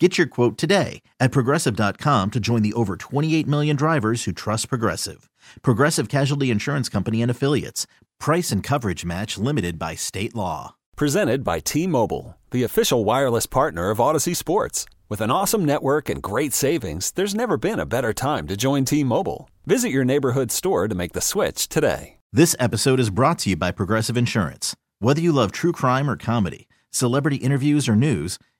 Get your quote today at Progressive.com to join the over 28 million drivers who trust Progressive. Progressive Casualty Insurance Company and Affiliates. Price and coverage match limited by state law. Presented by T-Mobile, the official wireless partner of Odyssey Sports. With an awesome network and great savings, there's never been a better time to join T-Mobile. Visit your neighborhood store to make the switch today. This episode is brought to you by Progressive Insurance. Whether you love true crime or comedy, celebrity interviews or news,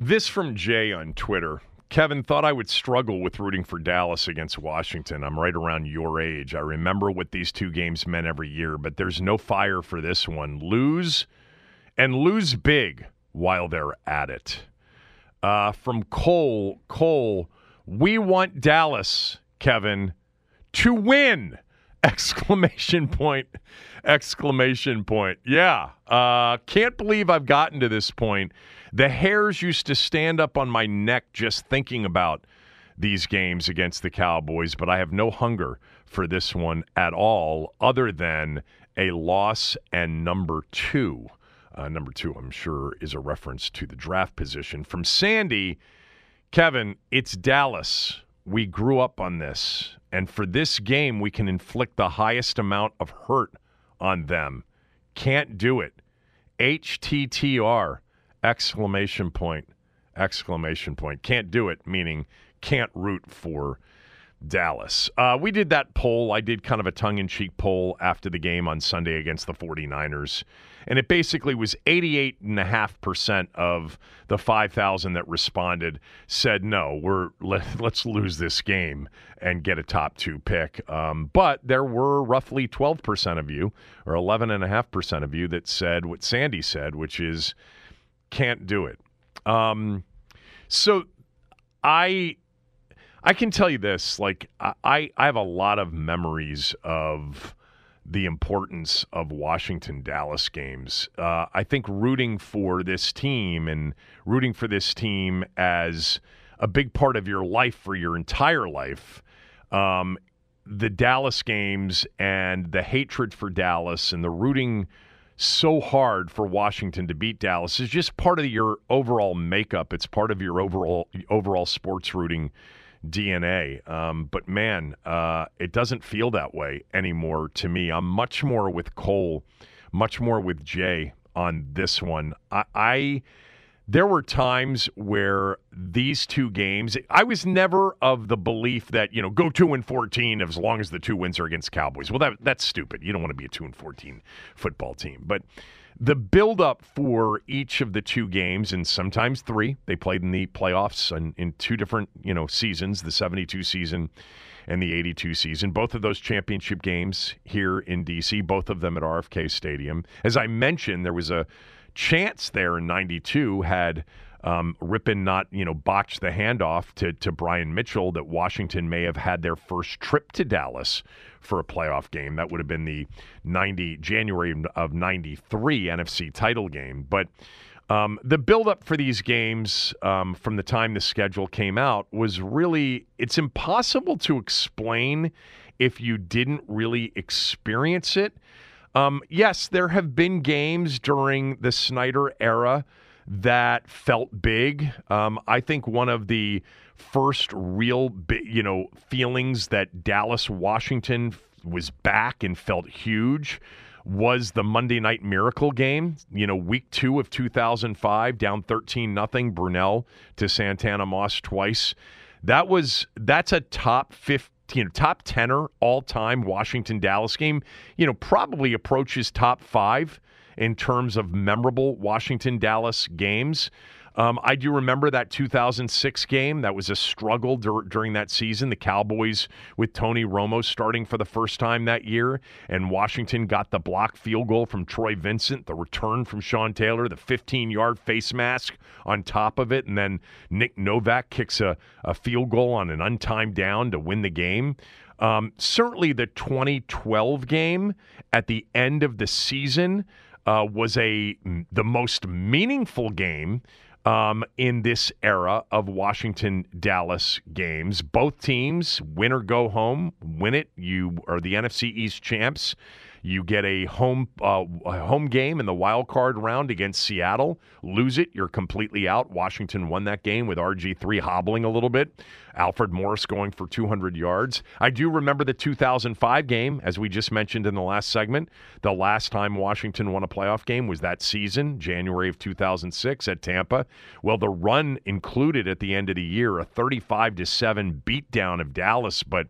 This from Jay on Twitter. Kevin, thought I would struggle with rooting for Dallas against Washington. I'm right around your age. I remember what these two games meant every year, but there's no fire for this one. Lose, and lose big while they're at it. From Cole. Cole, we want Dallas, Kevin, to win! Exclamation point. Exclamation point. Yeah. Can't believe I've gotten to this point. The hairs used to stand up on my neck just thinking about these games against the Cowboys, but I have no hunger for this one at all other than a loss and number two. Number two, I'm sure, is a reference to the draft position. From Sandy, Kevin, it's Dallas. We grew up on this. And for this game, we can inflict the highest amount of hurt on them. Can't do it. HTTR, exclamation point, exclamation point. Can't do it, meaning can't root for Dallas. We did that poll. I did kind of a tongue-in-cheek poll after the game on Sunday against the 49ers. And it basically was 88.5% of the 5,000 that responded said, no, let's lose this game and get a top two pick. But there were roughly 12% of you, or 11.5% of you, that said what Sandy said, which is, can't do it. So I can tell you this, like I have a lot of memories of the importance of Washington-Dallas games. I think rooting for this team and rooting for this team as a big part of your life for your entire life, the Dallas games and the hatred for Dallas and the rooting so hard for Washington to beat Dallas is just part of your overall makeup. It's part of your overall sports rooting DNA. But man, it doesn't feel that way anymore to me. I'm much more with Cole, much more with Jay on this one. I there were times where these two games, I was never of the belief that, you know, go 2-14 as long as the two wins are against Cowboys. Well, that's stupid. You don't want to be a 2-14 football team. But the buildup for each of the two games, and sometimes three, they played in the playoffs in two different seasons, the 72 season and the 82 season, both of those championship games here in D.C., both of them at RFK Stadium. As I mentioned, there was a chance there in 92 had Rippon not, botched the handoff to Brian Mitchell that Washington may have had their first trip to Dallas for a playoff game. That would have been the January of 93 NFC title game. But the buildup for these games from the time the schedule came out was really, it's impossible to explain if you didn't really experience it. Yes, there have been games during the Snyder era that felt big. I think one of the first real, feelings that Dallas, Washington was back and felt huge was the Monday Night Miracle game. Week 2 of 2005, down 13-0, Brunell to Santana Moss twice. That's a top 15. Top 10er all-time Washington-Dallas game, probably approaches top 5 in terms of memorable Washington-Dallas games. I do remember that 2006 game. That was a struggle during that season. The Cowboys with Tony Romo starting for the first time that year, and Washington got the block field goal from Troy Vincent, the return from Sean Taylor, the 15-yard face mask on top of it, and then Nick Novak kicks a field goal on an untimed down to win the game. Certainly the 2012 game at the end of the season was the most meaningful game in this era of Washington-Dallas games. Both teams win or go home. Win it, you are the NFC East champs. You get a home game in the wild card round against Seattle. Lose it, you're completely out. Washington won that game with RG3 hobbling a little bit. Alfred Morris going for 200 yards. I do remember the 2005 game, as we just mentioned in the last segment. The last time Washington won a playoff game was that season, January of 2006 at Tampa. Well, the run included at the end of the year a 35-7 beatdown of Dallas, but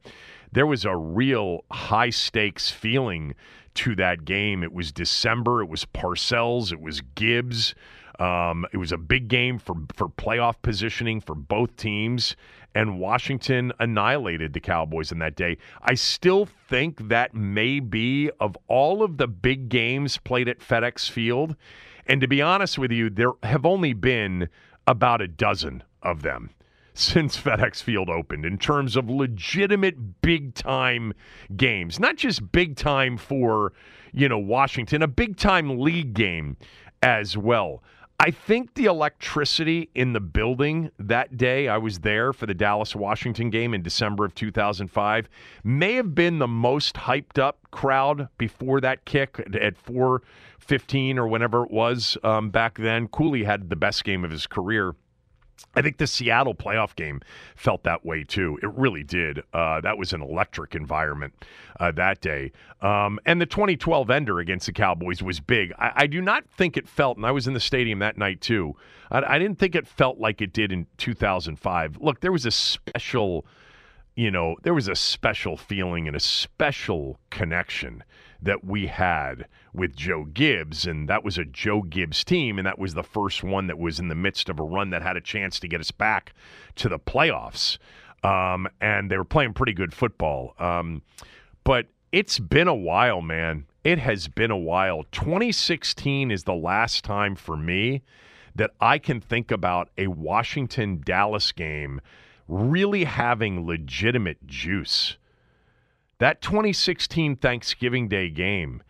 there was a real high-stakes feeling to that game. It was December. It was Parcells. It was Gibbs. It was a big game for playoff positioning for both teams, and Washington annihilated the Cowboys in that day. I still think that may be, of all of the big games played at FedEx Field, and to be honest with you, there have only been about a dozen of them since FedEx Field opened in terms of legitimate big-time games. Not just big-time for, Washington, a big-time league game as well. I think the electricity in the building that day, I was there for the Dallas-Washington game in December of 2005, may have been the most hyped-up crowd before that kick at 4:15 or whenever it was back then. Cooley had the best game of his career. I think the Seattle playoff game felt that way, too. It really did. That was an electric environment that day. And the 2012 ender against the Cowboys was big. I do not think it felt, and I was in the stadium that night, too. I didn't think it felt like it did in 2005. Look, there was a special, feeling and a special connection that we had with Joe Gibbs, and that was a Joe Gibbs team, and that was the first one that was in the midst of a run that had a chance to get us back to the playoffs. And they were playing pretty good football. But it's been a while, man. It has been a while. 2016 is the last time for me that I can think about a Washington-Dallas game really having legitimate juice. That 2016 Thanksgiving Day game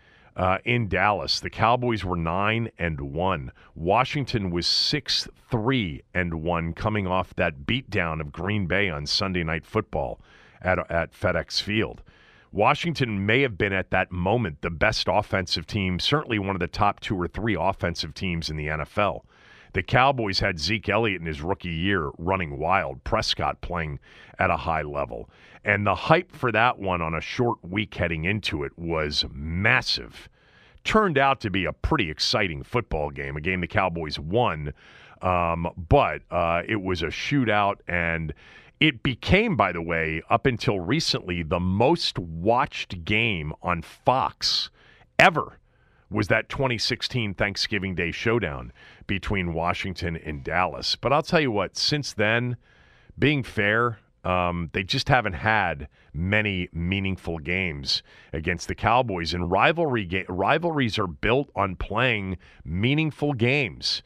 in Dallas, the Cowboys were 9-1. Washington was 6-3-1, coming off that beatdown of Green Bay on Sunday Night Football at FedEx Field. Washington may have been at that moment the best offensive team, certainly one of the top 2 or 3 offensive teams in the NFL. The Cowboys had Zeke Elliott in his rookie year running wild, Prescott playing at a high level. And the hype for that one on a short week heading into it was massive. Turned out to be a pretty exciting football game, a game the Cowboys won, but it was a shootout, and it became, by the way, up until recently, the most watched game on Fox ever was that 2016 Thanksgiving Day showdown between Washington and Dallas. But I'll tell you what, since then, being fair, They just haven't had many meaningful games against the Cowboys. And rivalries are built on playing meaningful games,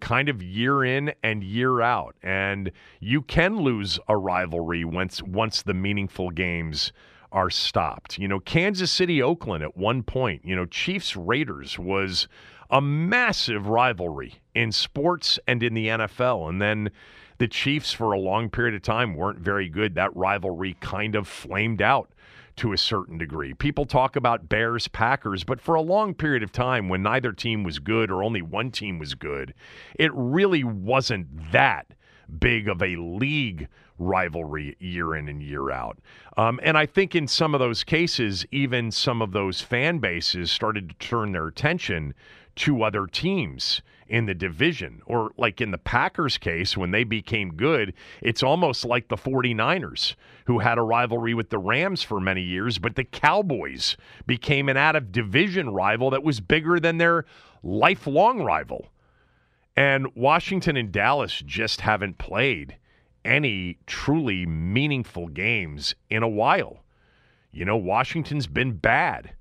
kind of year in and year out. And you can lose a rivalry once the meaningful games are stopped. Kansas City, Oakland at one point, Chiefs Raiders was a massive rivalry in sports and in the NFL. And then the Chiefs, for a long period of time, weren't very good. That rivalry kind of flamed out to a certain degree. People talk about Bears, Packers, but for a long period of time when neither team was good or only one team was good, it really wasn't that big of a league rivalry year in and year out. And I think in some of those cases, even some of those fan bases started to turn their attention to other teams in the division, or like in the Packers case, when they became good, it's almost like the 49ers, who had a rivalry with the Rams for many years, but the Cowboys became an out-of-division rival that was bigger than their lifelong rival. And Washington and Dallas just haven't played any truly meaningful games in a while. Washington's been bad.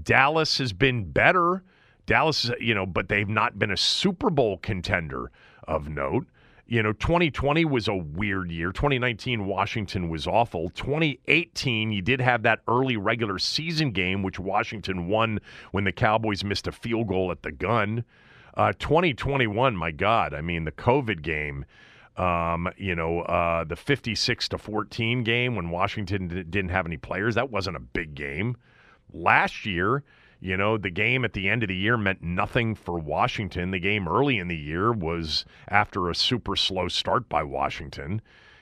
Dallas has been better. Dallas, but they've not been a Super Bowl contender of note. 2020 was a weird year. 2019, Washington was awful. 2018, you did have that early regular season game, which Washington won when the Cowboys missed a field goal at the gun. 2021, my God, the COVID game, the 56-14 game when Washington didn't have any players, that wasn't a big game. Last year, the game at the end of the year meant nothing for Washington. The game early in the year was after a super slow start by Washington.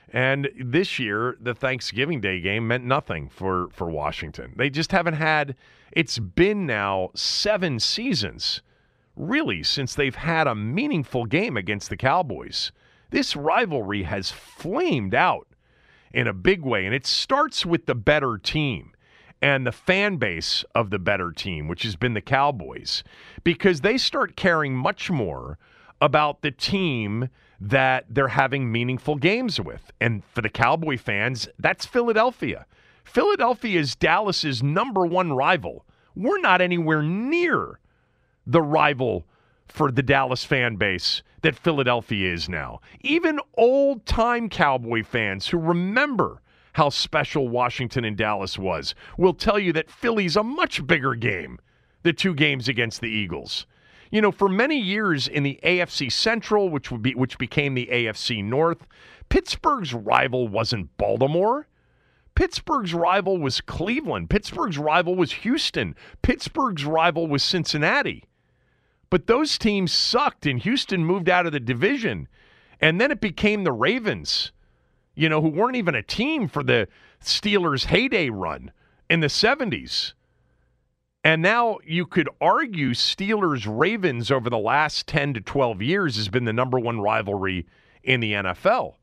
And this year, the Thanksgiving Day game meant nothing for Washington. They just haven't had – it's been now 7 seasons, really, since they've had a meaningful game against the Cowboys. This rivalry has flamed out in a big way, and it starts with the better team and the fan base of the better team, which has been the Cowboys, because they start caring much more about the team that they're having meaningful games with. And for the Cowboy fans, that's Philadelphia. Philadelphia is Dallas's number one rival. We're not anywhere near the rival for the Dallas fan base that Philadelphia is now. Even old-time Cowboy fans who remember how special Washington and Dallas was will tell you that Philly's a much bigger game, the 2 games against the Eagles. For many years in the AFC Central, which became the AFC North, Pittsburgh's rival wasn't Baltimore. Pittsburgh's rival was Cleveland. Pittsburgh's rival was Houston. Pittsburgh's rival was Cincinnati. But those teams sucked, and Houston moved out of the division. And then it became the Ravens, who weren't even a team for the Steelers' heyday run in the 70s. And now you could argue Steelers-Ravens over the last 10 to 12 years has been the number one rivalry in the NFL.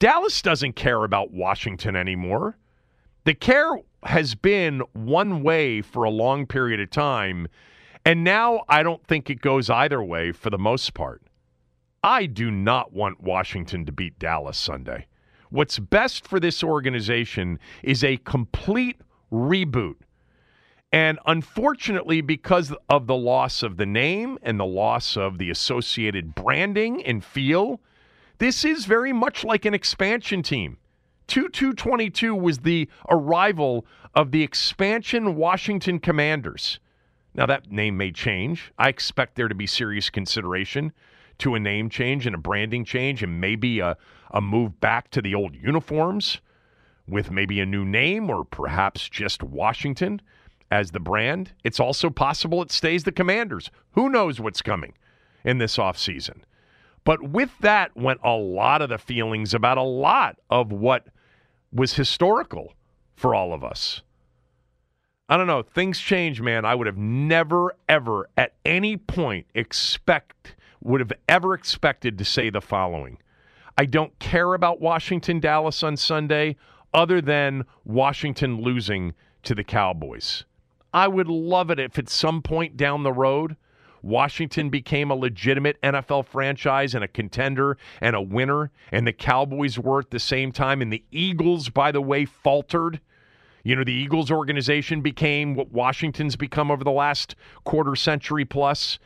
Dallas doesn't care about Washington anymore. The care has been one way for a long period of time, and now I don't think it goes either way for the most part. I do not want Washington to beat Dallas Sunday. What's best for this organization is a complete reboot. And unfortunately, because of the loss of the name and the loss of the associated branding and feel, this is very much like an expansion team. 2-2-22 was the arrival of the expansion Washington Commanders. Now, that name may change. I expect there to be serious consideration to a name change and a branding change and maybe a move back to the old uniforms with maybe a new name or perhaps just Washington as the brand. It's also possible it stays the Commanders. Who knows what's coming in this offseason? But with that went a lot of the feelings about a lot of what was historical for all of us. I don't know. Things change, man. I would have never, ever at any point expected to say the following. I don't care about Washington-Dallas on Sunday other than Washington losing to the Cowboys. I would love it if at some point down the road, Washington became a legitimate NFL franchise and a contender and a winner, and the Cowboys were at the same time, and the Eagles, by the way, faltered. You know, the Eagles organization became what Washington's become over the last quarter century plus,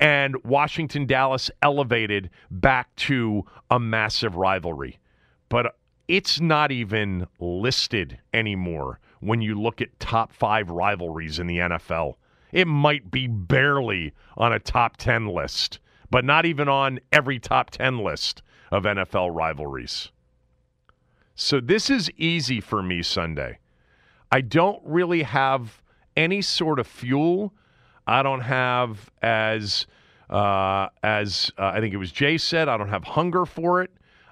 and Washington-Dallas elevated back to a massive rivalry. But it's not even listed anymore when you look at top five rivalries in the NFL. It might be barely on a top 10 list, but not even on every top 10 list of NFL rivalries. So this is easy for me Sunday. I don't really have any sort of fuel. I don't have, as I think it was Jay said, I don't have hunger for it.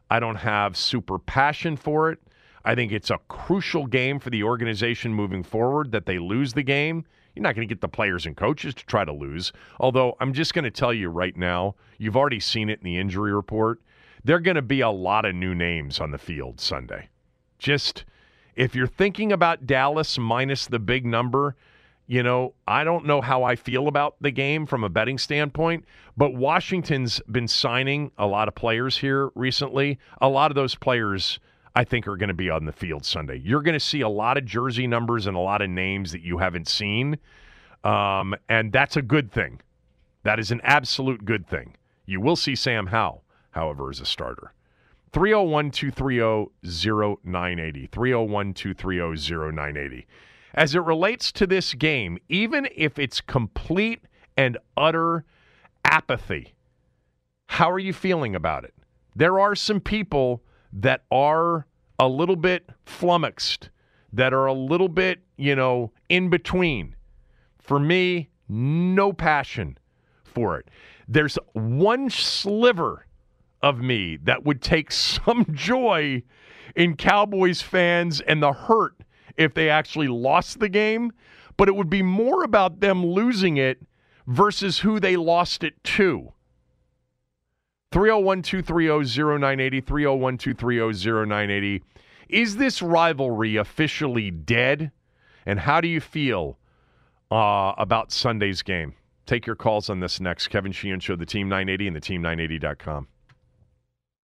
I don't have super passion for it. I think it's a crucial game for the organization moving forward that they lose the game. You're not going to get the players and coaches to try to lose. Although, I'm just going to tell you right now, you've already seen it in the injury report. There are going to be a lot of new names on the field Sunday. Just, if you're thinking about Dallas minus the big number, you know, I don't know how I feel about the game from a betting standpoint, but Washington's been signing a lot of players here recently. A lot of those players, I think, are going to be on the field Sunday. You're going to see a lot of jersey numbers and a lot of names that you haven't seen, and that's a good thing. That is an absolute good thing. You will see Sam Howell, however, as a starter. 301-230-0980. 301-230-0980. As it relates to this game, even if it's complete and utter apathy, how are you feeling about it? There are some people that are a little bit flummoxed, that are a little bit, you know, in between. For me, no passion for it. There's one sliver of me that would take some joy in Cowboys fans and the hurt if they actually lost the game, but it would be more about them losing it versus who they lost it to. 301-230-0980, 301-230-0980. Is this rivalry officially dead? And how do you feel about Sunday's game? Take your calls on this next. Kevin Sheehan Show, the Team 980 and the Team980.com.